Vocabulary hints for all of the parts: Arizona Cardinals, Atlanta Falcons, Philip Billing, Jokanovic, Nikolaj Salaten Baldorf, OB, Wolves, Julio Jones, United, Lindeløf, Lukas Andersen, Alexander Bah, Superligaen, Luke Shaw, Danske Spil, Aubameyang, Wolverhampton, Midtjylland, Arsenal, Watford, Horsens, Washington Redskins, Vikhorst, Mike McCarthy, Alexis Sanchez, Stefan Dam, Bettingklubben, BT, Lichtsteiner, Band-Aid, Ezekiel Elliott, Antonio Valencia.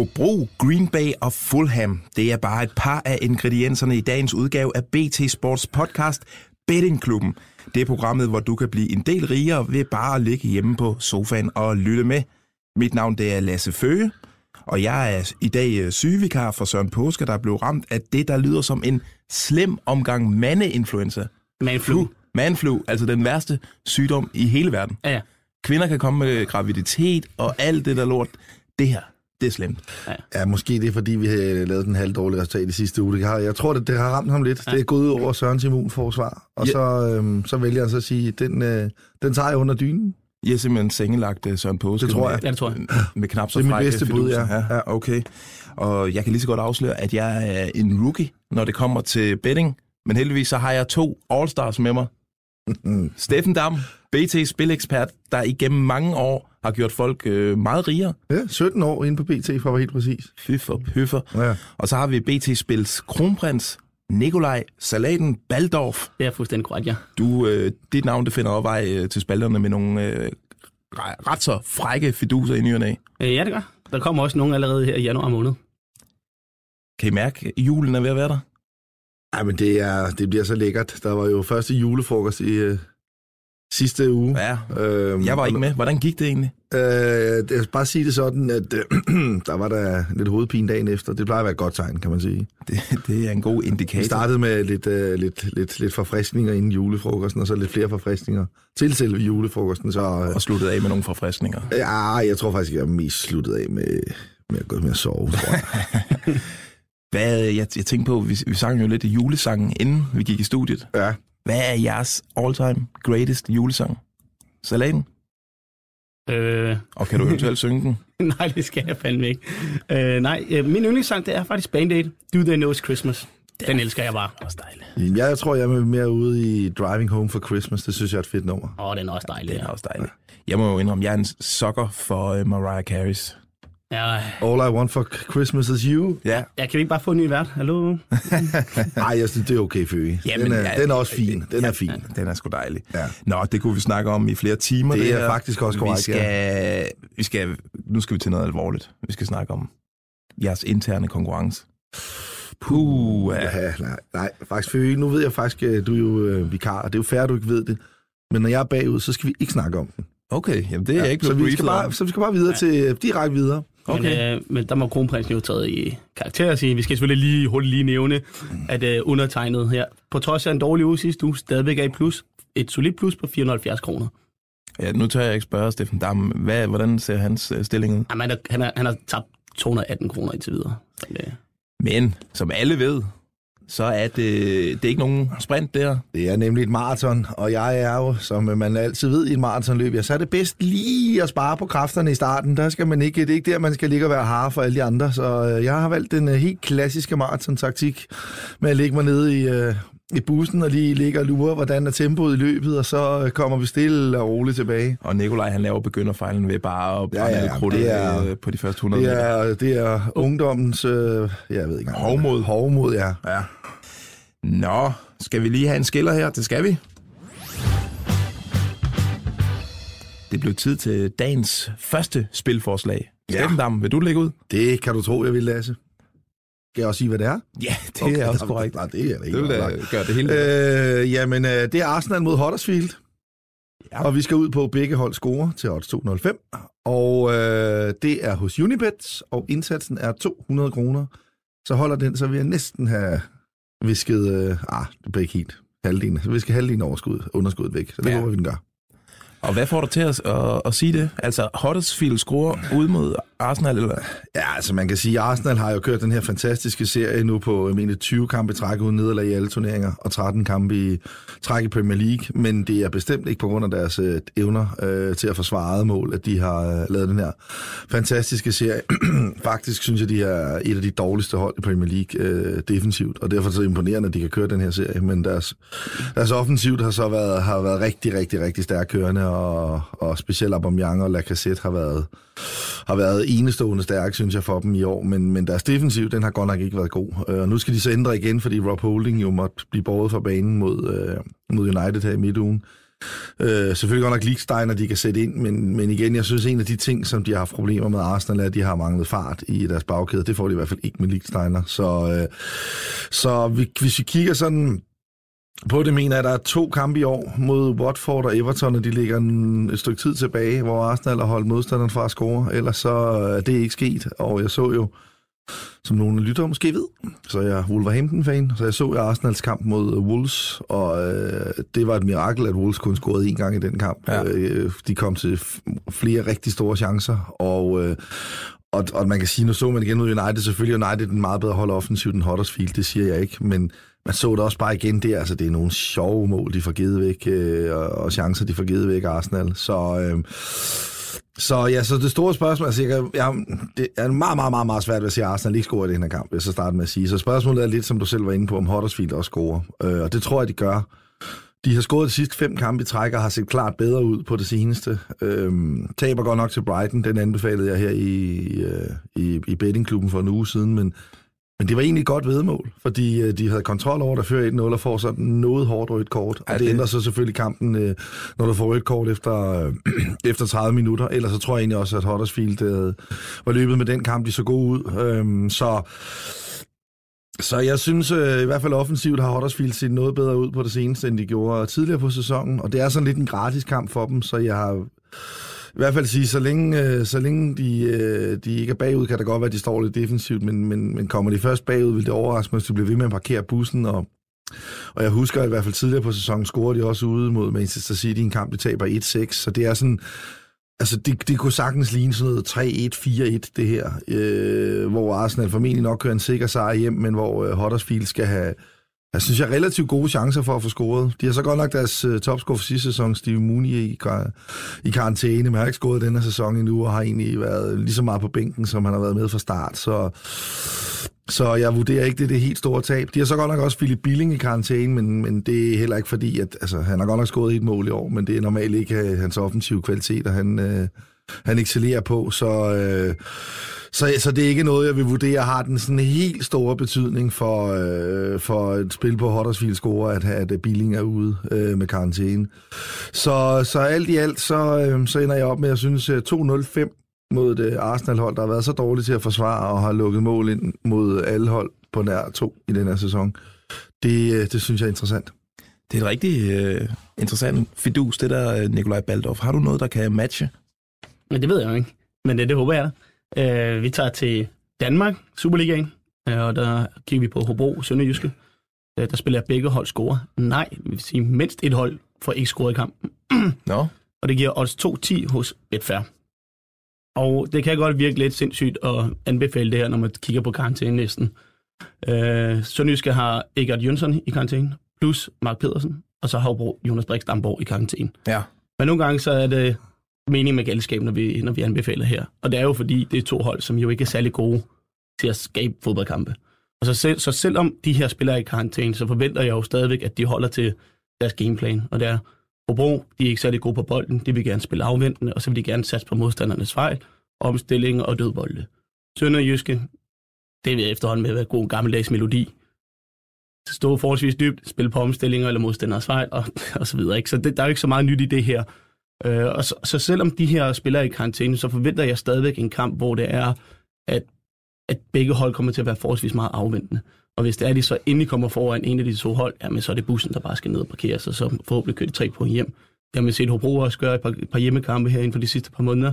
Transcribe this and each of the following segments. Hobro, Green Bay og Fulham. Det er bare et par af ingredienserne i dagens udgave af BT Sports podcast Bettingklubben. Det er programmet, hvor du kan blive en del rigere ved bare at ligge hjemme på sofaen og lytte med. Mit navn det er Lasse Føge, og jeg er i dag sygevikar for Søren Påske, der blev ramt af det, der lyder som en slem omgang mandeinfluenza. Manflu, altså den værste sygdom i hele verden. Ja, ja. Kvinder kan komme med graviditet og alt det der lort. Det her, det er slemt. Ja, ja måske det er, fordi vi har lavet den halvdårlige resultat i sidste uge. Jeg tror, det har ramt ham lidt. Ja. Det er gået over Sørens immunforsvar. Og ja. så vælger han så at sige, at den tager jeg under dynen. Jeg har simpelthen sengelagt Søren Påske. Det tror jeg. Ja, det tror jeg. Med knap så frække fiduser. Det er mit bedste bud, ja. Ja, okay. Og jeg kan lige så godt afsløre, at jeg er en rookie, når det kommer til betting. Men heldigvis så har jeg 2 all-stars med mig. Stefan Dam, BT Spilekspert, der igennem mange år har gjort folk meget rigere. Ja, 17 år inde på BT, for at være helt præcis. Hyffer. Ja. Og så har vi BT Spils kronprins, Nikolaj Salaten Baldorf. Det er fuldstændig korrekt, ja. Dit navn, det finder også vej til spalterne med nogle ret så frække fiduser i ny og næ. Ja, det gør. Der kommer også nogle allerede her i januar måned. Kan I mærke, julen er ved at være der? Ej, men det bliver så lækkert. Der var jo første julefrokost i sidste uge. Ja, jeg var ikke med. Hvordan gik det egentlig? Jeg vil bare sige det sådan, at der var der lidt hovedpine dagen efter. Det plejer at være et godt tegn, kan man sige. Det er en god indikator. Vi startede med lidt forfriskninger inden julefrokosten, og så lidt flere forfriskninger til selve julefrokosten. Så, og sluttede af med nogle forfriskninger. Ja, jeg tror faktisk, jeg er mest sluttet af med at gå med at sove, tror jeg. Hvad, jeg tænkte på, vi sang jo lidt julesangen, inden vi gik i studiet. Ja. Hvad er jeres all-time greatest julesang? Salaten? Og kan du eventuelt synge den? Nej, det skal jeg fandme ikke. Nej, min yndlingssang, det er faktisk Band-Aid. Do They Know It's Christmas. Den elsker jeg bare. Også dejlig. Jeg tror, jeg er mere ude i Driving Home for Christmas. Det synes jeg er et fedt nummer. Den er også dejlig. Ja, den er også dejlig. Ja. Jeg må jo indrømme, jeg er en sucker for Mariah Carey's. Ja. All I want for Christmas is you. Ja. Jeg kan ikke bare få en ny vært. Hallo? Nej, jeg synes, det er okay, Føge. Den er også fin. Den er fin. Ja. Den er sgu dejlig. Ja. Nå, det kunne vi snakke om i flere timer. Det er faktisk også korrekt. Nu skal vi til noget alvorligt. Vi skal snakke om jeres interne konkurrence. Puh. Ja, nej, faktisk Føge. Nu ved jeg faktisk, du er jo vikar, og det er jo fair, du ikke ved det. Men når jeg er bagud, så skal vi ikke snakke om den. Okay, jamen det er jeg ikke blevet briefet om. Så vi skal bare videre til direkte videre. Okay. Men der må kronprinsen jo taget i karakter og sige, vi skal selvfølgelig lige nævne, at undertegnet her, på trods af en dårlig uge sidste uge, stadigvæk er i plus. Et solidt plus på 470 kroner. Ja, nu tør jeg ikke spørge Steffen Dam, hvordan ser hans stilling ud? Jamen, han har tabt 218 kroner indtil videre. Men, som alle ved, så er det er ikke nogen sprint der. Det er nemlig et maraton, og jeg er jo, som man altid ved i et maratonløb, så er det bedst lige at spare på kræfterne i starten. Det er ikke der, man skal ligge og være hare for alle de andre. Så jeg har valgt den helt klassiske maratontaktik med at ligge mig nede i bussen og lige ligge og lure, hvordan er tempoet i løbet, og så kommer vi stille og roligt tilbage. Og Nikolaj, han laver begynderfejlen ved bare at brænde krudtet på de første 100 meter. Det er ungdommens, jeg ved ikke. Hovmod, ja. Nå, skal vi lige have en skiller her? Det skal vi. Det blev tid til dagens første spilforslag. Stemmendam, vil du lægge ud? Det kan du tro, jeg vil, Lasse. Kan jeg også sige, hvad det er? Ja, det er også korrekt. Nej, det er det ikke. Det gør det hele. Jamen, det er Arsenal mod Huddersfield. Ja. Og vi skal ud på begge hold score til odds 2,05. Og det er hos Unibet, og indsatsen er 200 kroner. Så holder den, så vil jeg næsten have visket... det bliver ikke helt halvdelen. Så vi skal halvdelen underskuddet væk. Så det håber vi, den gør. Og hvad får du til at sige det? Altså, Huddersfield scorer ud mod Arsenal, eller? Ja, altså man kan sige, at Arsenal har jo kørt den her fantastiske serie nu på, 20 kampe i træk uden nederlag i alle turneringer, og 13 kampe i træk i Premier League, men det er bestemt ikke på grund af deres evner til at forsvare mål, at de har lavet den her fantastiske serie. Faktisk synes jeg, de er et af de dårligste hold i Premier League defensivt, og derfor er det så imponerende, at de kan køre den her serie, men deres offensivt har så været rigtig, rigtig, rigtig stærkt kørende, og specielt Aubameyang og Lacazette har været enestående stærke, synes jeg, for dem i år, men deres defensiv, den har godt nok ikke været god. Og nu skal de så ændre igen, fordi Rob Holding jo måtte blive båret fra banen mod United her i midtugen. Selvfølgelig godt nok Lichtsteiner, de kan sætte ind, men igen, jeg synes, en af de ting, som de har haft problemer med Arsenal, er, at de har manglet fart i deres bagkæde. Det får de i hvert fald ikke med Lichtsteiner. Så hvis vi kigger sådan på det, mener jeg, at der er 2 kampe i år mod Watford og Everton, og de ligger et stykke tid tilbage, hvor Arsenal har holdt modstanderen fra at score. Ellers så er det ikke sket, og jeg så jo, som nogle lyttere måske ved, så jeg er Wolverhampton-fan, så jeg så Arsenals kamp mod Wolves, og det var et mirakel, at Wolves kun scorede én gang i den kamp. Ja. De kom til flere rigtig store chancer, og man kan sige, nu så man igen ud United, selvfølgelig United er en meget bedre hold offensivt end Huddersfield, det siger jeg ikke, men man så det også bare igen der, altså det er nogle sjove mål, de får givet væk, og chancer, de får givet væk Arsenal, så ja, så det store spørgsmål, altså det er meget svært at sige, at Arsenal ikke scorer i den her kamp, jeg så starter med at sige. Så spørgsmålet er lidt, som du selv var inde på, om Huddersfield også scorer. Og det tror jeg, de gør. De har scoret de sidste 5 kampe i træk og har set klart bedre ud på det seneste. Taber godt nok til Brighton, den anbefalede jeg her i bettingklubben for en uge siden, men det var egentlig et godt vedmål, fordi de havde kontrol over, der fører 1-0 og får sådan noget hårdt rødt kort. Og det ændrer så selvfølgelig kampen, når du får rødt kort efter 30 minutter. Ellers så tror jeg egentlig også, at Huddersfield var løbet med den kamp, de så god ud. Så jeg synes i hvert fald offensivt har Huddersfield set noget bedre ud på det seneste, end de gjorde tidligere på sæsonen. Og det er sådan lidt en gratis kamp for dem, så jeg har i hvert fald sige, så længe de ikke er bagud, kan det godt være, at de står lidt defensivt, men kommer de først bagud, vil det overraske mig, hvis de bliver ved med at parkere bussen, og jeg husker i hvert fald tidligere på sæsonen, scorede de også ude mod Manchester City i en kamp, de taber 1-6, så det er sådan, altså det kunne sagtens ligne sådan noget 3-1, 4-1 det her, hvor Arsenal formentlig nok kører en sikker sejr hjem, men hvor Huddersfield skal have, jeg synes, jeg har relativt gode chancer for at få scoret. De har så godt nok deres topscorer for sidste sæson, Steve Mooney, i karantæne, men har ikke scoret denne sæson endnu, og har egentlig været lige så meget på bænken, som han har været med fra start. Så jeg vurderer ikke, det helt store tab. De har så godt nok også Philip Billing i karantæne, men det er heller ikke fordi, at altså, han har godt nok scoret et mål i år, men det er normalt ikke hans offensive kvalitet, og han excellerer på, så det er ikke noget, jeg vil vurdere har den sådan helt store betydning for et spil på Huddersfield score, at Billing er ude med karantæne. Så alt i alt, så ender jeg op med, jeg synes, 2-0-5 mod et Arsenal-hold, der har været så dårligt til at forsvare og har lukket mål ind mod alle hold på nær 2 i den her sæson. Det synes jeg er interessant. Det er en rigtig interessant fidus, det der, Nikolaj Baldorf. Har du noget, der kan matche? Men det ved jeg jo ikke, men det håber jeg da. Vi tager til Danmark, Superligaen, og der kigger vi på Hobro og Sønderjyske. Der spiller begge hold score. Nej, det vil sige mindst et hold får ikke scoret i kampen. No. Og det giver odds 2-10 hos Betfair. Og det kan godt virke lidt sindssygt at anbefale det her, når man kigger på karantænelisten. Sønderjyske har Egert Jønsson i karantæne, plus Mark Pedersen, og så har Hobro Jonas Brix Damborg i karantæne. Ja. Men nogle gange så er det mening med galskab, når vi anbefaler her. Og det er jo fordi, det er 2 hold, som jo ikke er særlig gode til at skabe fodboldkampe. Og så selvom de her spillere er i karantæne, så forventer jeg jo stadigvæk, at de holder til deres gameplan. Og det er Hobro, de er ikke særlig gode på bolden, de vil gerne spille afventende, og så vil de gerne satse på modstandernes fejl, omstillinger og dødbolde. Sønderjyske, det vil efterhånden med at være god gammeldags melodi. Så stå forholdsvis dybt, spille på omstillinger eller modstandernes fejl, og så videre. Ikke? Så der er jo ikke så meget nyt i det her. Og så selvom de her spillere er i karantæne, så forventer jeg stadigvæk en kamp, hvor det er, at begge hold kommer til at være forholdsvis meget afventende. Og hvis det er, de så endelig kommer foran en af de 2 hold, jamen så er det bussen, der bare skal ned og parkere sig, så forhåbentlig kører de 3 point hjem. Det har man set Hobro også gøre et par hjemmekampe her inden for de sidste par måneder,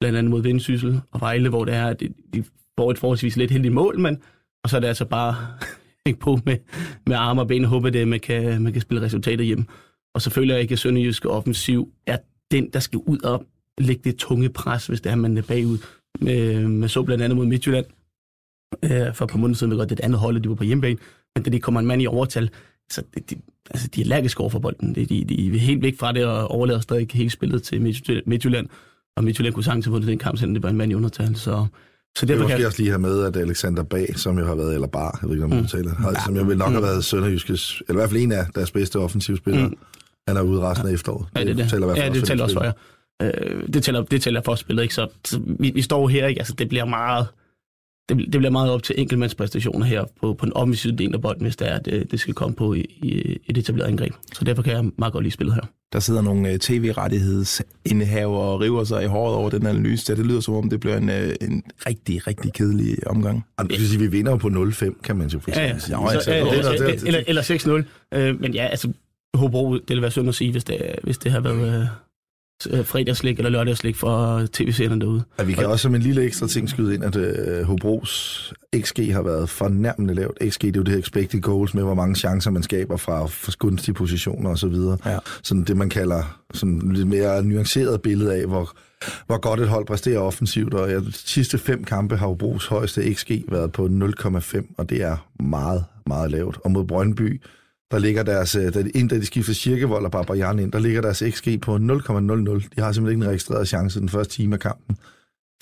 blandt andet mod Vendsyssel og Vejle, hvor det er, at de får et forholdsvis lidt heldigt mål, men og så er det altså bare ikke på med arme og ben og håbe, at man kan spille resultatet hjem. Og selvfølgelig er ikke Sønderjyske offensiv den, der skal ud og lægge det tunge pres, hvis det er, man er bagud. Man så blandt andet mod Midtjylland. For et par måneder siden var det et andet hold, de var på hjemmebane. Men da de kommer en mand i overtal, så de er allergiske over for bolden. De er helt væk fra det og overlader stadig hele spillet til Midtjylland. Og Midtjylland kunne sagtens have vundet den kamp, selvom det var en mand i undertal. Så derfor jeg kan også lige have med, at Alexander Bag, som jo har været, eller Bar, jeg ved ikke, om man taler, som jo vel nok har været Sønderjyskes, eller i hvert fald en af deres bedste offensivspillere. Han er ude resten af efteråret. Ja, det tæller også for jer. Det tæller for spillet, ikke? Så vi står her, ikke? Altså, det bliver meget op til enkeltmandspræstationer her på den offensive del af bolden, hvis det skal komme på i et etableret angreb. Så derfor kan jeg meget godt lide spillet her. Der sidder nogle tv-rettighedsindehavere og river sig i håret over den analyse, så det lyder som om, det bliver en rigtig, rigtig kedelig omgang. Jamen, jeg vil sige, vi vinder på 0-5, kan man jo for eksempel sige. Eller 6-0. Men ja, altså, Hobro, det ville være synd at sige, hvis det har været... fredagslæg eller lørdagslæg for tv-serien derude. Ja, vi kan også som en lille ekstra ting skyde ind, at Hobros XG har været fornærmende lavt. XG, det er jo det her expected goals med, hvor mange chancer man skaber fra gunstige positioner osv. Ja. Sådan det, man kalder sådan lidt mere nuanceret billede af, hvor godt et hold præsterer offensivt. Og de sidste 5 kampe har Hobros højeste XG været på 0,5, og det er meget, meget lavt. Og mod Brøndby, der ligger deres, da de skifter Kirkevold og Barbarjan ind, der ligger deres XG på 0,00. De har simpelthen ikke en registreret chance den første time af kampen.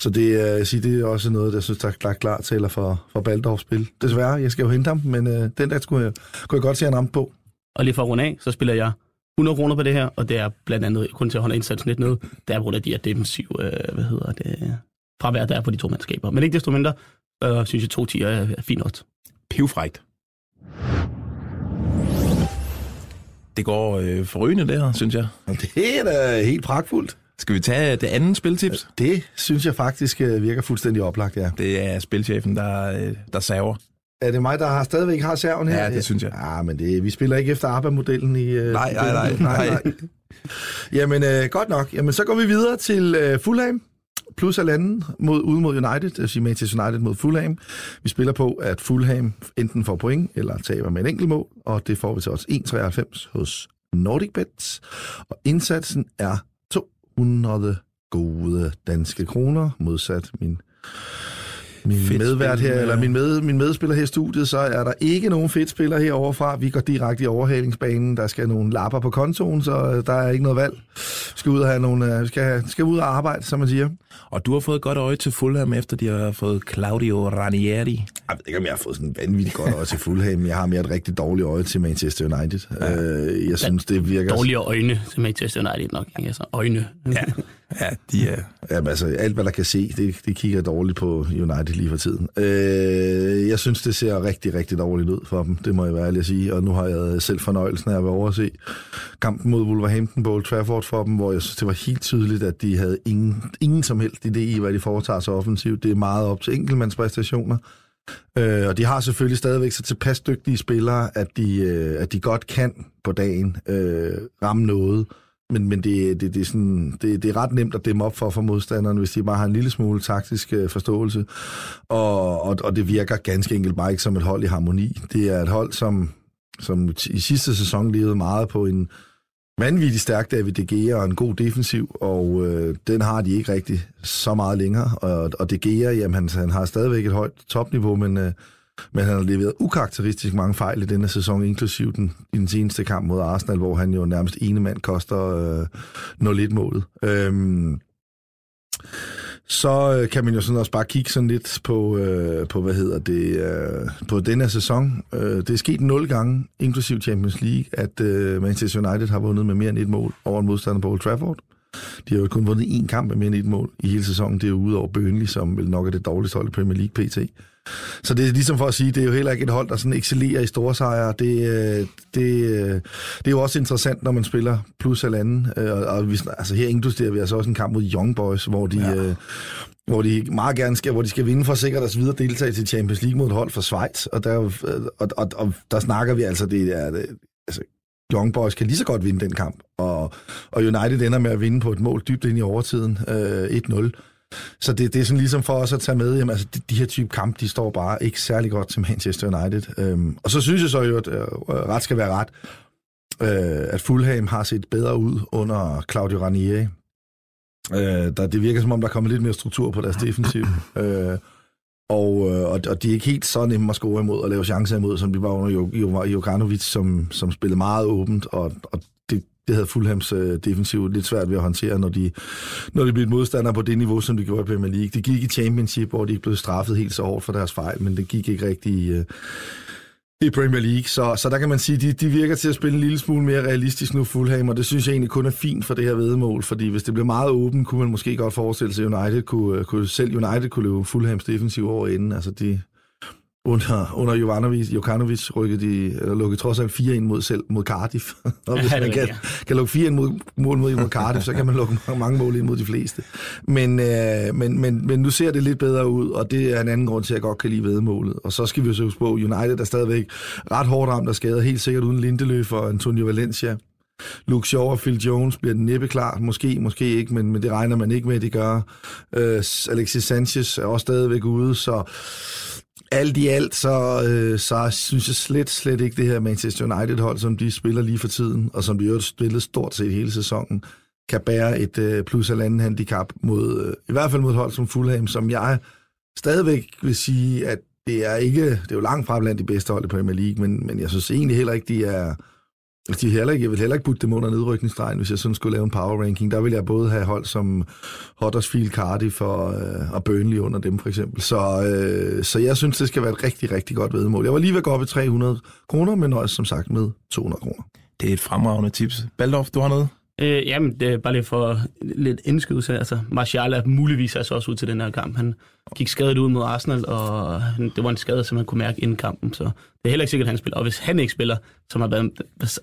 Så det er også noget, der synes, der er klart tæller for Baldorfs spil. Desværre, jeg skal jo hente ham, men den der kunne jeg godt se en ramt på. Og lige for at runde af, så spiller jeg 100 kroner på det her, og det er blandt andet kun til at holde indsatsen lidt nede. Det er på grund af de her defensive, fravær der er på de 2 mandskaber. Men ikke desto mindre, synes jeg 2-10 er fint også. Pivfrægt. Det går forrygende der, synes jeg. Det er da helt pragtfuldt. Skal vi tage det andet spiltips? Det synes jeg faktisk virker fuldstændig oplagt, ja. Det er spilchefen, der server. Er det mig, der stadigvæk har serven her? Ja, det synes jeg. Ja, men vi spiller ikke efter ABBA-modellen i... Nej. Jamen, godt nok. Jamen, så går vi videre til Fulham. Plus halvanden ude mod United, det vil sige Manchester United mod Fulham. Vi spiller på, at Fulham enten får point eller taber med et enkelt mål, og det får vi til os 1,93 hos NordicBet. Og indsatsen er 200 gode danske kroner, modsat min medvært her, eller min medspiller her i studiet, så er der ikke nogen fedtspiller herovre fra. Vi går direkte i overhalingsbanen. Der skal nogle lapper på kontoen, så der er ikke noget valg. Vi skal ud og arbejde, som man siger. Og du har fået godt øje til Fulham, efter de har fået Claudio Ranieri. Jeg ved ikke, om jeg har fået sådan vanvittigt godt øje til Fulham. Jeg har mere et rigtig dårligt øje til Manchester United. Ja. Jeg synes, det virker... Dårlige øjne til Manchester United nok, ikke? Altså, øjne. Ja, de er... Jamen, altså, alt, hvad der kan se, det kigger dårligt på United lige for tiden. Jeg synes, det ser rigtig, rigtig dårligt ud for dem. Det må jeg være ærlig at sige. Og nu har jeg selv fornøjelsen af at være over at se kampen mod Wolverhampton på Old Trafford for dem, hvor jeg synes, det var helt tydeligt, at de havde ingen som helst idé i, hvad de foretager sig offensivt. Det er meget op til enkeltmandspræstationer. Og de har selvfølgelig stadigvæk så tilpas dygtige spillere, at de godt kan på dagen ramme noget. Men det er ret nemt at dæmme op for modstanderen, hvis de bare har en lille smule taktisk forståelse. Og det virker ganske enkelt bare ikke som et hold i harmoni. Det er et hold, som i sidste sæson levede meget på en vanvittig stærk David De Gea og en god defensiv, og den har de ikke rigtig så meget længere. Og De Gea, jamen, han har stadigvæk et højt topniveau, men han har leveret ukarakteristisk mange fejl i denne sæson, inklusive den seneste kamp mod Arsenal, hvor han jo nærmest ene mand koster 0-1-målet. Så kan man jo sådan også bare kigge sådan lidt på på denne sæson. Det er sket 0 gange, inklusive Champions League, at Manchester United har vundet med mere end et mål over en modstander på Old Trafford. De har jo kun vundet én kamp med mere end et mål i hele sæsonen. Det er jo ude over Burnley, som vel nok er det dårligste hold i Premier League PT. Så det er ligesom for at sige, det er jo heller ikke et hold, der sådan excellerer i store sejre. Det er jo også interessant, når man spiller plus halvanden. Og vi, altså her inkluderer vi altså også en kamp mod Young Boys, hvor de meget gerne skal, hvor de skal vinde for at sikre deres videre deltagelse i Champions League mod et hold fra Schweiz. Og der snakker vi altså, Young Boys kan lige så godt vinde den kamp, og United ender med at vinde på et mål dybt ind i overtiden, 1-0. Så det er sådan ligesom for os at tage med, jamen, altså de her type kamp, de står bare ikke særlig godt til Manchester United. Og så synes jeg så jo, at ret skal være ret, at Fulham har set bedre ud under Claudio Ranieri. Det virker som om, der kommer lidt mere struktur på deres defensiv. Og de er ikke helt så nemme at score imod og lave chancer imod, som de var under Jokanovic, som spillede meget åbent, og det havde Fulhams defensiv lidt svært ved at håndtere, når de blev modstandere på det niveau, som de gjorde i Premier League. Det gik i Championship, hvor de ikke blev straffet helt så hårdt for deres fejl, men det gik ikke rigtig i Premier League. Så der kan man sige, at de virker til at spille en lille smule mere realistisk nu, Fulham, og det synes jeg egentlig kun er fint for det her væddemål, fordi hvis det blev meget åbent, kunne man måske godt forestille sig, at United kunne løbe Fulhams defensiv over inden. Altså de Under Jokanovic lukkede trods alt 4-1 mod Cardiff. Og hvis man kan lukke 4-1 mod Cardiff, så kan man lukke mange mål ind mod de fleste. Men nu ser det lidt bedre ud, og det er en anden grund til, at jeg godt kan lide vedmålet. Og så skal vi jo huske på, United er stadigvæk ret hårdt ramt af skader, helt sikkert uden Lindeløf og Antonio Valencia. Luke Shaw og Phil Jones bliver næppe klar. Måske ikke, men det regner man ikke med, at de gør. Alexis Sanchez er også stadigvæk ude, så... Alt i alt, så synes jeg slet ikke, det her Manchester United-hold, som de spiller lige for tiden, og som de jo spillede stort set hele sæsonen, kan bære et plus eller andet handicap mod, i hvert fald mod et hold som Fulham, som jeg stadigvæk vil sige, at det er jo langt fra blandt de bedste hold i Premier League, men jeg synes egentlig heller ikke, jeg vil heller ikke putte dem under nedrykningsstregen, hvis jeg sådan skulle lave en power ranking. Der vil jeg både have hold som Huddersfield, Cardiff og Burnley under dem, for eksempel. Så jeg synes, det skal være et rigtig, rigtig godt vedmål. Jeg var lige ved at gå op i 300 kroner, men også som sagt med 200 kroner. Det er et fremragende tips. Baldorf, du har noget? Jamen, det er bare lige for lidt indskydelse. Altså, Martial er muligvis også ud til den her kamp. Han gik skadet ud mod Arsenal, og det var en skade, som han kunne mærke inden kampen. Så det er heller ikke sikkert, at han spiller. Og hvis han ikke spiller, som har været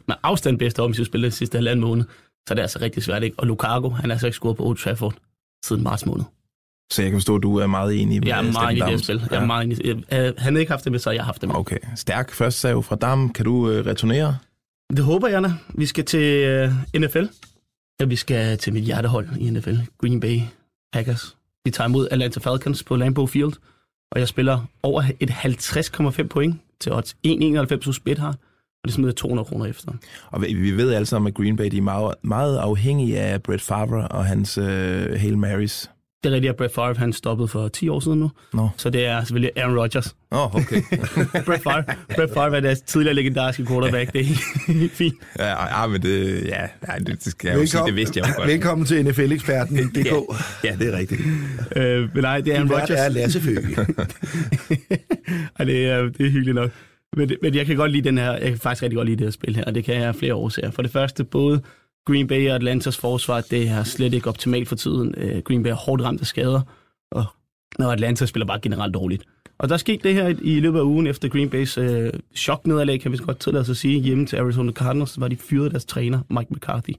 med afstand bedste offensiv spiller de sidste halvanden måned, så er det altså rigtig svært, ikke? Og Lukaku, han har altså ikke scoret på Old Trafford siden marts måned. Så jeg kan forstå, at du er meget enig med Stefan Dam. Jeg er meget enig i det spil. Han har ikke haft det med, så jeg har haft det med. Okay. Stærk første save fra Dam. Kan du returnere? Det håber jeg, Anna. Vi skal til NFL, og vi skal til mit hjertehold i NFL, Green Bay Packers. De tager imod Atlanta Falcons på Lambeau Field, og jeg spiller over et 50,5 point til odds 1,91 hos Bethard, og det smider 200 kroner efter. Og vi ved alle sammen, at Green Bay de er meget, meget afhængige af Brett Favre og hans Hail Marys. Det er rigtigt, at Brett Favre han stoppede for 10 år siden nu. No. Så det er selvfølgelig Aaron Rodgers. Okay. Brett Favre er deres tidligere legendariske quarterback. Det er helt fint. Det skal jeg jo sige, det vidste jeg jo godt. Velkommen til NFL-eksperten. DK. Ja, det er rigtigt. Men nej, det er Aaron Rodgers. Det er Lasse Føge. Det er hyggeligt nok. Men jeg kan godt lide jeg kan faktisk rigtig godt lide det her spil her, og det kan jeg af flere årsager. For det første, både Green Bay og Atlantas forsvar, det er slet ikke optimalt for tiden. Green Bay er hårdt ramt af skader, og Atlanta spiller bare generelt dårligt. Og der skete det her i løbet af ugen efter Green Bays choknederlag, kan vi godt tillade sig at sige, hjemme til Arizona Cardinals, var de fyrede deres træner, Mike McCarthy.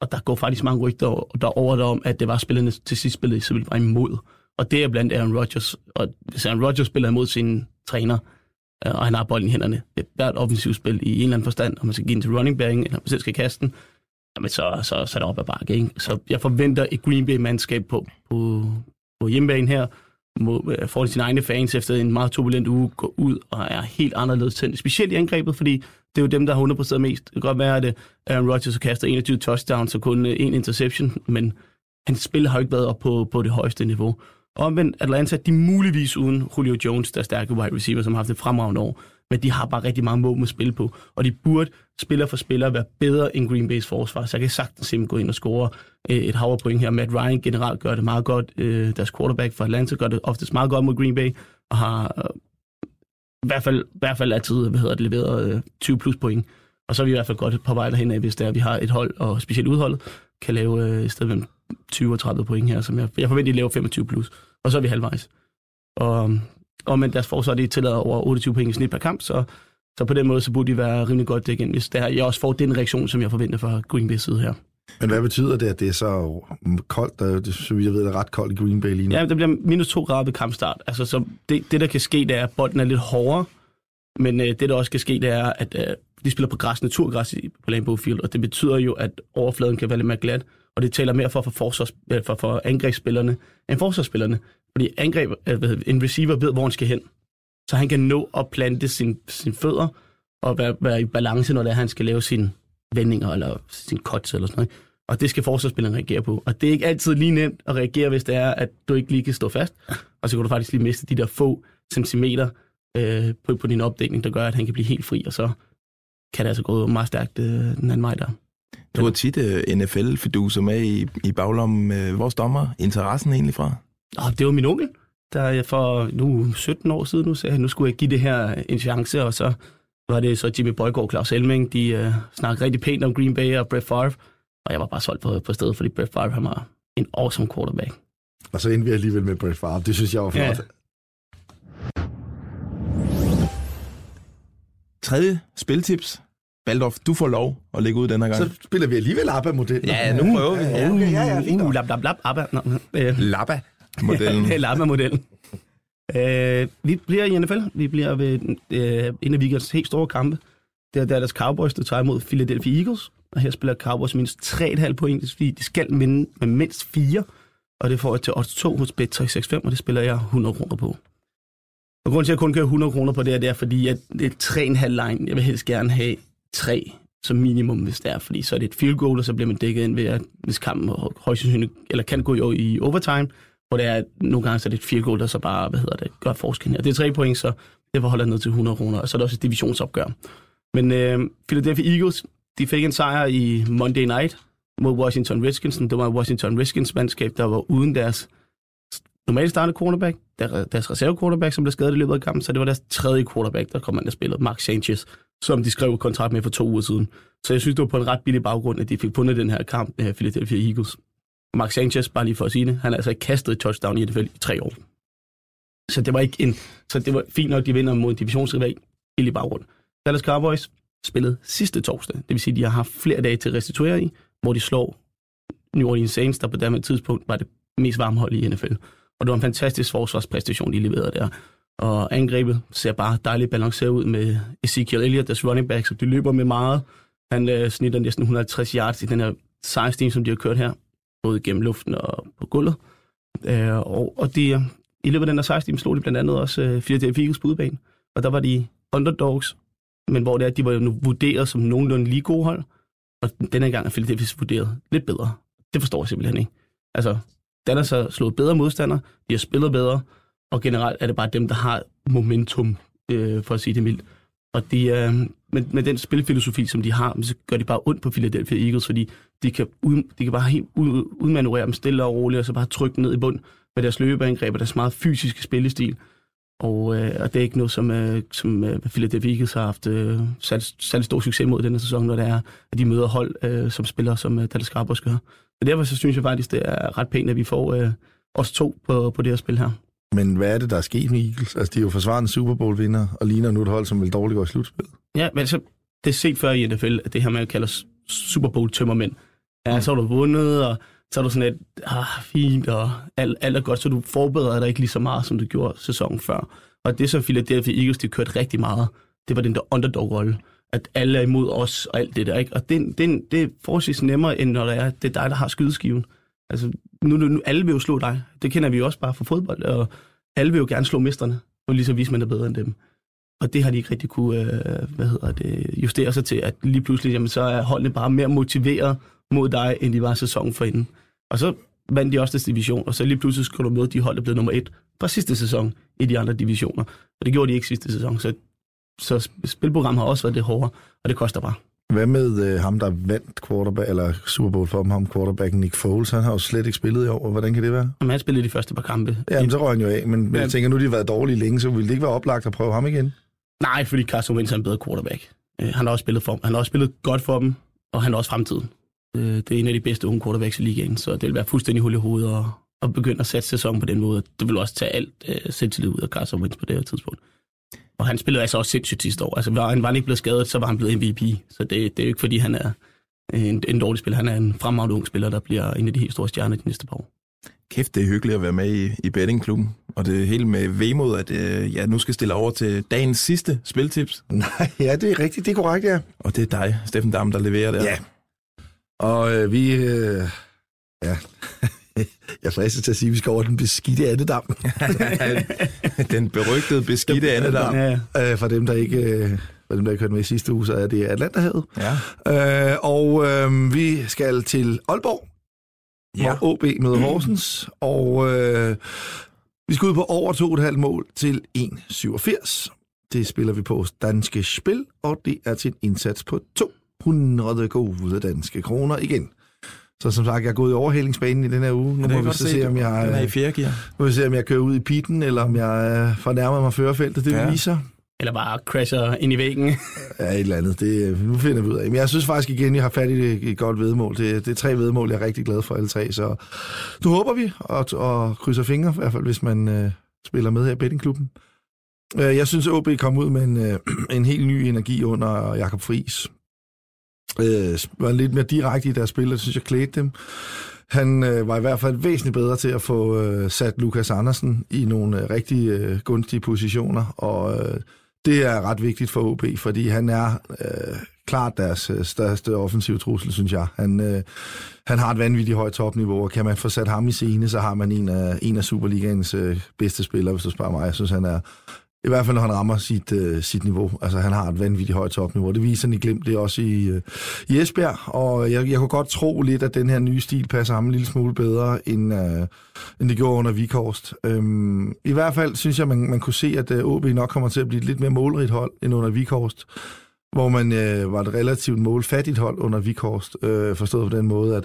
Og der går faktisk mange rygter derovre om, at det var spillerne til sidst spillede simpelthen bare imod. Og det er blandt Aaron Rodgers. Og hvis Aaron Rodgers spiller imod sine træner, og han har bolden i hænderne. Det er et offensivt spil i en eller anden forstand, og man skal give den til running back, eller man selv skal kaste den, jamen så er det op ad bakke, ikke? Så jeg forventer et Green Bay-mandskab på hjemmebanen her, får sine egne fans efter en meget turbulent uge, går ud og er helt anderledes tændt, specielt i angrebet, fordi det er jo dem, der har 100% mest. Det kan godt være, at Aaron Rodgers kaster 21 touchdowns og kun en interception, men hans spil har jo ikke været op på det højeste niveau. Omvendt Atlanta, de muligvis uden Julio Jones, der er stærke wide receiver, som har haft et fremragende år, men de har bare rigtig mange mål at spille på, og de burde spiller for spiller være bedre end Green Bay's forsvar, så jeg kan sagtens se dem gå ind og score et hav af point her. Matt Ryan generelt gør det meget godt, deres quarterback for Atlanta gør det oftest meget godt mod Green Bay, og har i hvert fald altid leveret 20 plus point, og så er vi i hvert fald godt på vej derhen af, hvis der vi har et hold, og specielt udholdet, kan lave i stedet mellem 20 og 30 point her, som jeg forventer, at de laver 25 plus, og så er vi halvvejs. Og men deres forsvar, de tillader over 28 point i snit per kamp, så på den måde, så burde de være rimelig godt dækket, hvis jeg også får den reaktion, som jeg forventer fra Green Bay's side her. Men hvad betyder det, at det er så koldt? Så jeg ved, det er ret koldt i Green Bay lige nu. Ja, der bliver minus 2 grader ved kampstart. Altså, så det der kan ske, det er, at bolden er lidt hårdere, men det, der også kan ske, det er, at de spiller på græs, naturgræs på Lambeau Field, og det betyder jo, at overfladen kan være lidt mere glat, og det taler mere for angrebsspillerne end forsvarsspillerne. Fordi en receiver ved, hvor han skal hen, så han kan nå at plante sine fødder og være i balance, når det er, han skal lave sine vendinger eller sin cuts eller sådan noget. Og det skal forsvarsspillerne reagere på. Og det er ikke altid lige nemt at reagere, hvis det er, at du ikke lige kan stå fast, og så kan du faktisk lige miste de der få centimeter på din opdækning, der gør, at han kan blive helt fri, og så kan det altså gå meget stærkt den anden vej der. Du har tit NFL-fiduser med i baglommen. Vores dommer, interessen egentlig fra? Det var min onkel, der for nu 17 år siden nu sagde, at nu skulle jeg give det her en chance, og så var det så Jimmy Bøjgaard og Claus Elming, de snakkede rigtig pænt om Green Bay og Brett Favre, og jeg var bare solgt på stedet, fordi Brett Favre han var en awesome quarterback. Og så endte vi alligevel med Brett Favre, det synes jeg var flot. Ja. tredje spiltips. Baldorf, du får lov at lægge ud denne gang. Så spiller vi alligevel ABBA-modellen. Ja, nu prøver vi. ABBA-modellen. Ja, ABBA-modellen. Vi bliver i NFL. Vi bliver ved en af weekendens helt store kampe. Det er Dallas Cowboys, der tager imod Philadelphia Eagles. Og her spiller Cowboys mindst 3,5 point, fordi de skal vinde med mindst 4. Og det får jeg til 8-2 hos Bet365, og det spiller jeg 100 kroner på. Og grunden til, at jeg kun kører 100 kroner på det, er fordi, at det er 3,5 line. Jeg vil helst gerne have 3 som minimum, hvis det er. Fordi så er det et field goal, og så bliver man dækket ind ved, at hvis kampen højst sandsynligt, eller kan gå i overtime, hvor det er, at nogle gange så er det et field goal, der så bare, gør forskellen her. Det er 3 point, så det holder ned til 100 kroner, og så er det også et divisionsopgør. Men Philadelphia Eagles, de fik en sejr i Monday Night mod Washington Redskins. Det var Washington Redskins mandskab, der var uden deres normalt startende quarterback, deres reserve quarterback, som blev skadet i løbet af kampen, så det var deres tredje quarterback, der kom ind og spillede, Mark Sanchez, som de skrev kontrakt med for 2 uger siden. Så jeg synes, det var på en ret billig baggrund, at de fik vundet den her kamp med Philadelphia Eagles. Og Mark Sanchez, bare lige for at sige det, han har altså ikke kastet et touchdown i NFL i 3 år. Så det var ikke så det var fint nok, at de vinder mod en divisionsrival, billig baggrund. Dallas Cowboys spillede sidste torsdag, det vil sige, at de har haft flere dage til at restituere i, hvor de slår New Orleans Saints, der på det tidspunkt var det mest varme hold i NFL. Og det var en fantastisk forsvarspræstation, de leverede der. Og angrebet ser bare dejligt balanceret ud med Ezekiel Elliott, deres running back, som de løber med meget. Han snitter næsten 150 yards i den her sejrstil, som de har kørt her, både gennem luften og på gulvet. Og de, i løbet af den her sejrstil slog de blandt andet også Philadelphia Eagles på udebane. Og der var de underdogs, men hvor det er, de var jo vurderet som nogenlunde lige gode hold, og denne gang er Philadelphia vurderet lidt bedre. Det forstår jeg simpelthen ikke. Altså, Dallas har slået bedre modstandere, de har spillet bedre, og generelt er det bare dem, der har momentum, for at sige det mildt. Og med den spilfilosofi, som de har, så gør de bare ondt på Philadelphia Eagles, fordi de kan bare helt udmanøvrere dem stille og roligt, og så bare trykke ned i bund med deres løbeangreb og deres meget fysiske spillestil. Og det er ikke noget, som Philadelphia Eagles har haft særlig stor succes mod denne sæson, når det er, at de møder hold, som spiller, som Dallas Cowboys gør. Men derfor så synes jeg faktisk, det er ret pænt, at vi får os 2 på det her spil her. Men hvad er det, der er sket med Eagles? Altså, de er jo forsvarende Super Bowl-vinder, og ligner nu et hold, som vil dårligt gå i slutspil. Ja, men altså, det er set før i NFL, at det her, man kalder Super Bowl-tømmermænd. Ja, så har du vundet, og så er du sådan et, fint, og alt er godt, så du forbereder dig ikke lige så meget, som du gjorde sæsonen før. Og det, som Philadelphia Eagles, de kørte rigtig meget, det var den der underdog-rolle, at alle er imod os og alt det der, ikke? Og det er forholdsvis nemmere, end når det er dig, der har skydeskiven. Altså, nu alle vil jo slå dig. Det kender vi jo også bare fra fodbold, og alle vil jo gerne slå mesterne, og lige så vise, man er bedre end dem. Og det har de ikke rigtig kunne justere sig til, at lige pludselig, jamen, så er holdene bare mere motiveret mod dig, end de var sæsonen forinden. Og så vandt de også deres division, og så lige pludselig skulle du møde de hold, der blev nummer 1 fra sidste sæson i de andre divisioner. Og det gjorde de ikke sidste sæson, så spilprogrammet har også været lidt hårdere, og det koster bare. Hvad med ham, der vandt quarterback, eller Super Bowl for ham, quarterbacken Nick Foles, han har jo slet ikke spillet i år, og hvordan kan det være? Jamen, han spillede de første par kampe. Jamen, så røg han jo af, men jeg tænker, nu de har været dårlige længe, så ville det ikke være oplagt at prøve ham igen? Nej, fordi Carson Wentz er en bedre quarterback. Han har også spillet godt for dem, og han har også fremtiden. Det er en af de bedste unge quarterbacks i ligaen, så det vil være fuldstændig hul i hovedet og begynde at sætte sæsonen på den måde. Det vil også tage alt selvtillid ud af Carson Wentz på det her tidspunkt. Og han spillede altså også sindssygt sidste år. Altså, var han ikke blevet skadet, så var han blevet MVP. Så det er jo ikke, fordi han er en dårlig spiller. Han er en fremragende ung spiller, der bliver en af de helt store stjerner de næste par år. Kæft, det er hyggeligt at være med i bettingklubben. Og det hele med vemod, at jeg nu skal stille over til dagens sidste spiltips. Nej, ja, det er rigtigt. Det er korrekt, ja. Og det er dig, Stefan Dam, der leverer der. Ja. Og ja... Jeg er fristet til at sige, at vi skal over den beskidte andedam. Den berygtede beskidte andedam. Ja. For dem, der ikke hørte med i sidste uge, så er det Atlanterhavet. Ja. Vi skal til Aalborg, ja. Hvor OB møder Horsens. Og vi skal ud på over 2,5 mål til 1,87. Det spiller vi på Danske Spil, og det er til en indsats på 200 gode danske kroner igen. Så som sagt, jeg er gået i overhalingsbanen i den her uge. Nu må vi se, om jeg kører ud i pitten, eller om jeg fornærmer mig førerfeltet. Det vil vise sig. Eller bare crasher ind i væggen. Ja, et eller andet. Det, nu finder vi ud af. Men jeg synes faktisk igen, jeg har fat i et godt vedmål. Det er 3 vedmål, jeg er rigtig glad for alle 3. Så nu håber vi og krydser fingre, i hvert fald hvis man spiller med her i bettingklubben. Jeg synes, at OB kom ud med en helt ny energi under Jakob Friis. Var lidt mere direkte i deres spil, og synes, jeg klædte dem. Han var i hvert fald væsentligt bedre til at få sat Lukas Andersen i nogle rigtig gunstige positioner, og det er ret vigtigt for OB, fordi han er klart deres største offensive trussel, synes jeg. Han har et vanvittigt højt topniveau, og kan man få sat ham i scene, så har man en af Superligaens bedste spillere, hvis du spørger mig. Jeg synes, han er... I hvert fald, når han rammer sit niveau. Altså, han har et vanvittigt højt topniveau. Det viser han i glimt, det også i Esbjerg. Og jeg kunne godt tro lidt, at den her nye stil passer ham en lille smule bedre, end det gjorde under Vikhorst. I hvert fald synes jeg, man kunne se, at OB nok kommer til at blive et lidt mere målrigt hold, end under Vikhorst. Hvor man var et relativt målfattigt hold under Vikhorst. Forstået på den måde, at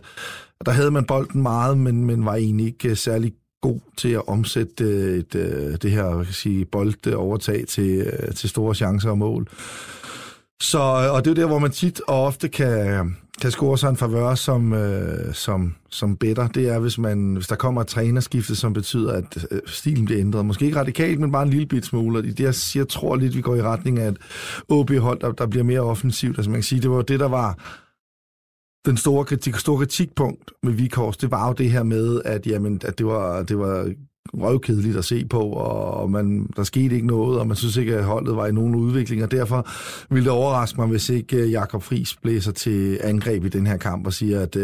der havde man bolden meget, men var egentlig ikke særlig god til at omsætte det her, hvad kan jeg sige, boldovertag til store chancer og mål. Så, og det er der, hvor man tit og ofte kan score sig en favør som better. Det er, hvis der kommer et trænerskifte, som betyder, at stilen bliver ændret. Måske ikke radikalt, men bare en lille bit smule. Jeg tror lidt, vi går i retning af et OB-hold, der bliver mere offensivt. Altså man kan sige, det var det, der var... Den store kritikpunkt med Vikhorst, det var jo det her med, at, jamen, at det var røvkedeligt at se på, og der skete ikke noget, og man synes ikke, at holdet var i nogen udvikling, og derfor ville det overraske mig, hvis ikke Jakob Friis blæser til angreb i den her kamp og siger, at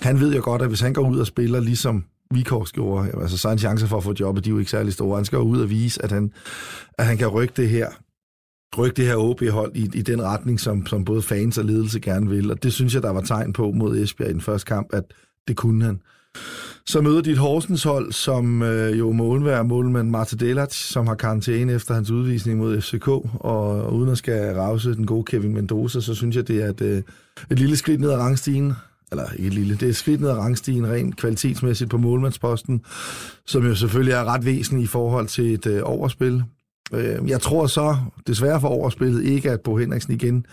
han ved jo godt, at hvis han går ud og spiller ligesom Vikhorst gjorde, jamen, altså, så er en chance for at få jobbet, de er jo ikke særlig store. Han skal jo ud og vise, at han kan rykke det her OB-hold i den retning, som både fans og ledelse gerne vil. Og det synes jeg, der var tegn på mod Esbjerg i den første kamp, at det kunne han. Så møder de et Horsens hold, som jo må undvære målmand Martin Delac, som har karantæne efter hans udvisning mod FCK, og uden at skal rause den gode Kevin Mendoza, så synes jeg, det er et lille skridt ned ad rangstigen. Eller ikke et lille, det er et skridt ned ad rangstigen rent kvalitetsmæssigt på målmandsposten, som jo selvfølgelig er ret væsentlig i forhold til et overspil. Jeg tror så, desværre for overspillet, ikke at Bo Henriksen igen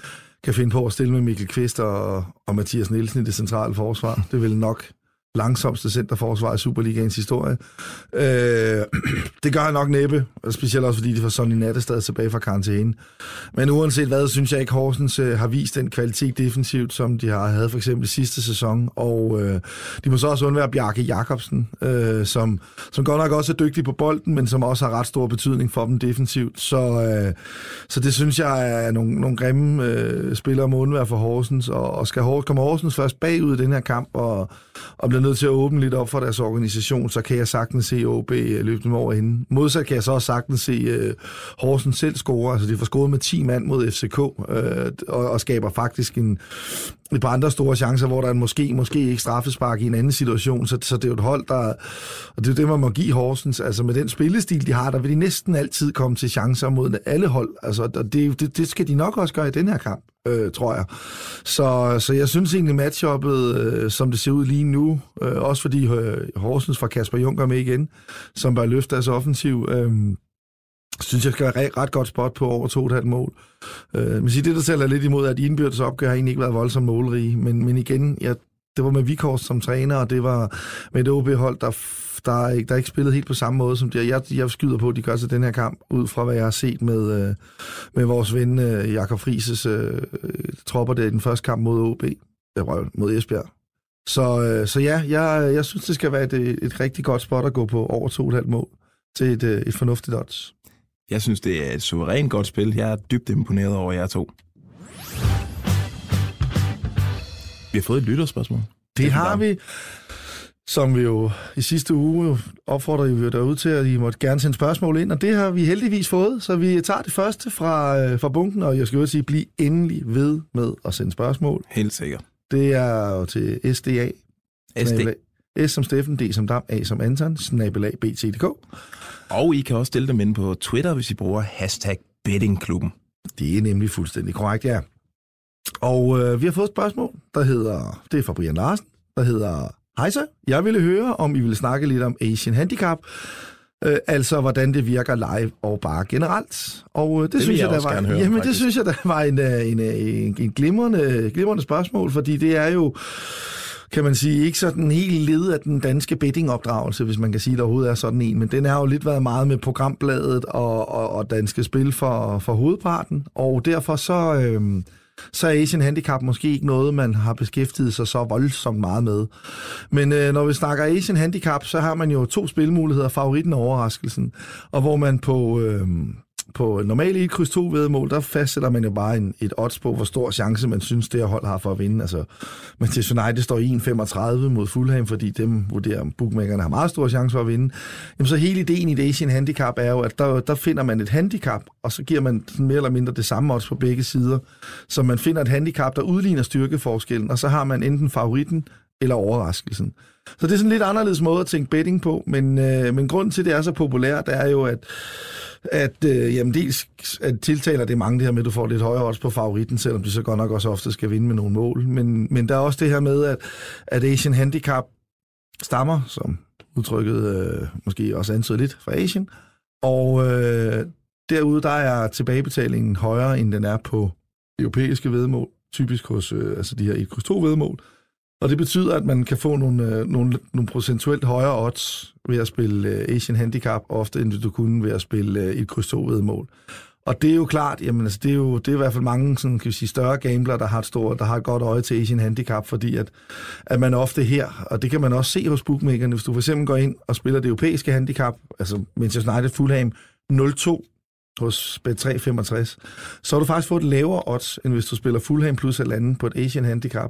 kan finde på at stille med Mikkel Kvist og Mathias Nielsen i det centrale forsvar. Det er vel nok langsomste centerforsvar i Superligaens historie. Det gør han nok næppe, specielt også fordi det var Sonny Nattestad tilbage fra karantæne. Men uanset hvad, synes jeg ikke, Horsens har vist den kvalitet defensivt, som de havde for eksempel sidste sæson. Og de må så også undvære Bjarke Jakobsen, som godt nok også er dygtig på bolden, men som også har ret stor betydning for dem defensivt. Så det synes jeg er nogle grimme spillere må undvære for Horsens. Og skal kommer Horsens først bagud i den her kamp og bliver nødt til at åbne lidt op for deres organisation, så kan jeg sagtens se OB løbe dem over hende. Modsat kan jeg så også sagtens se Horsens selv score, altså de får scoret med 10 mand mod FCK, og skaber faktisk et par andre store chancer, hvor der er måske ikke straffespark i en anden situation, så det er jo et hold, der... Og det er det, man må give Horsens. Altså med den spillestil, de har, der vil de næsten altid komme til chancer mod alle hold. Altså det skal de nok også gøre i den her kamp, tror jeg. Så jeg synes egentlig, matchuppet, som det ser ud lige nu, også fordi Horsens fra Kasper Juncker med igen, som bare løfter deres offensiv... synes jeg skal være ret godt spot på over 2,5 mål. Men sige, det der tæller lidt imod, at indbyrdes opgør har egentlig ikke været voldsomt målrige, men igen, det var med Vikhorst som træner, og det var med et OB-hold, der ikke spillede helt på samme måde, som de. Jeg skyder på, at de gør til den her kamp, ud fra hvad jeg har set med vores ven Jakob Friis' tropper der i den første kamp mod OB, mod Esbjerg. Så ja, jeg synes, det skal være et rigtig godt spot at gå på over 2,5 mål til et fornuftigt odds. Jeg synes, det er et suverænt godt spil. Jeg er dybt imponeret over jer to. Vi har fået et lytterspørgsmål. Det har vi. Som vi jo i sidste uge opfordrede vi derude til, at I måtte gerne sende spørgsmål ind, og det har vi heldigvis fået, så vi tager det første fra bunken, og jeg skal jo sige, bliv endelig ved med at sende spørgsmål. Helt sikkert. Det er jo til SDA. S som Steffen, D som Dam, A som Anton, @BT.dk. Og I kan også stille dem ind på Twitter, hvis I bruger #bettingklubben. Det er nemlig fuldstændig korrekt, ja. Og vi har fået et spørgsmål, det er fra Brian Larsen, der hedder: Hej så, jeg ville høre, om I ville snakke lidt om Asian Handicap, altså hvordan det virker live og bare generelt. Og det synes jeg, der var, høre, jamen, det synes jeg, der var en glimrende spørgsmål, fordi det er jo... kan man sige, ikke sådan helt led af den danske bettingopdragelse, hvis man kan sige, der overhovedet er sådan en, men den har jo lidt været meget med programbladet og Danske Spil for hovedparten, og derfor så er Asian Handicap måske ikke noget, man har beskæftiget sig så voldsomt meget med. Men når vi snakker Asian Handicap, så har man jo 2 spilmuligheder, favoritten og overraskelsen, og hvor man på normale 1-kryds-2-væddemål, der fastsætter man jo bare et odds på, hvor stor chance man synes, det her hold har for at vinde. Altså, Manchester United står 1,35 mod Fulham, fordi dem vurderer, bookmakerne har meget stor chance for at vinde. Jamen, så hele ideen i det Asian Handicap er jo, at der finder man et handicap, og så giver man mere eller mindre det samme odds på begge sider. Så man finder et handicap, der udligner styrkeforskellen, og så har man enten favoritten eller overraskelsen. Så det er sådan en lidt anderledes måde at tænke betting på, men grunden til, det er så populært, er jo, at jamen dels at tiltaler det mange det her med, at du får lidt højere odds på favoritten, selvom de så godt nok også ofte skal vinde med nogle mål. Men der er også det her med, at Asian Handicap stammer, som udtrykket måske også antyder lidt, fra Asian. Og derude, der er tilbagebetalingen højere, end den er på europæiske væddemål, typisk hos altså de her 1-2-væddemål. Og det betyder, at man kan få nogle procentuelt højere odds ved at spille Asian Handicap, ofte end du kunne ved at spille et kryds-2-væddemål. Og det er jo klart, jamen, altså, det er i hvert fald mange sådan, kan vi sige, større gamblere, der har et godt øje til Asian Handicap, fordi at man ofte her, og det kan man også se hos bookmakerne, hvis du for eksempel går ind og spiller det europæiske handicap, altså Manchester United Fulham 0-2, hos Bet365, så har du faktisk fået et lavere odds, end hvis du spiller Fulham plus halvanden på et Asian Handicap,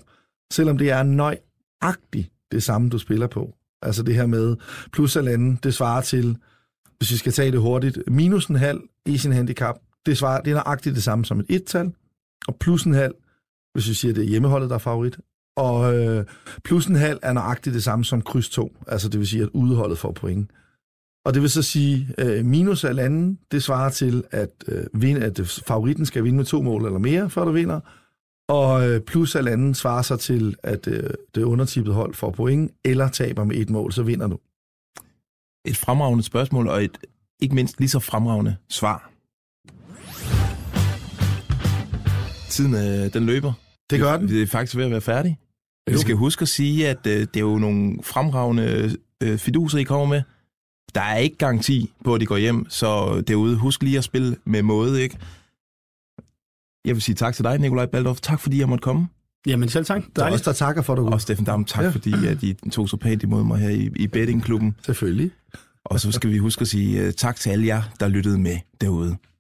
selvom det er nøjagtigt det samme, du spiller på. Altså det her med plus halvanden, det svarer til, hvis vi skal tage det hurtigt, minus en halv Asian Handicap, det er nøjagtigt det samme som et ettal, og plus en halv, hvis vi siger, det er hjemmeholdet, der er favorit, og plus en halv er nøjagtigt det samme som kryds 2, altså det vil sige, at udeholdet får point. Og det vil så sige, minus halvanden, det svarer til, at favoritten skal vinde med 2 mål eller mere, før du vinder, og plus halvanden svarer sig til, at det undertippede hold får point, eller taber med 1 mål, så vinder du. Et fremragende spørgsmål, og et ikke mindst lige så fremragende svar. Tiden den løber. Det gør den. Vi er faktisk ved at være færdige. Vi skal huske at sige, at det er jo nogle fremragende fiduser, I kommer med. Der er ikke garanti på, at de går hjem, så derude, husk lige at spille med måde, ikke? Jeg vil sige tak til dig, Nikolaj Baldorf. Tak, fordi jeg måtte komme. Jamen selv tak. Der er også der takker for dig. Og Stefan Dam, tak, fordi at I tog så pænt imod mig her i bettingklubben. Selvfølgelig. Og så skal vi huske at sige tak til alle jer, der lyttede med derude.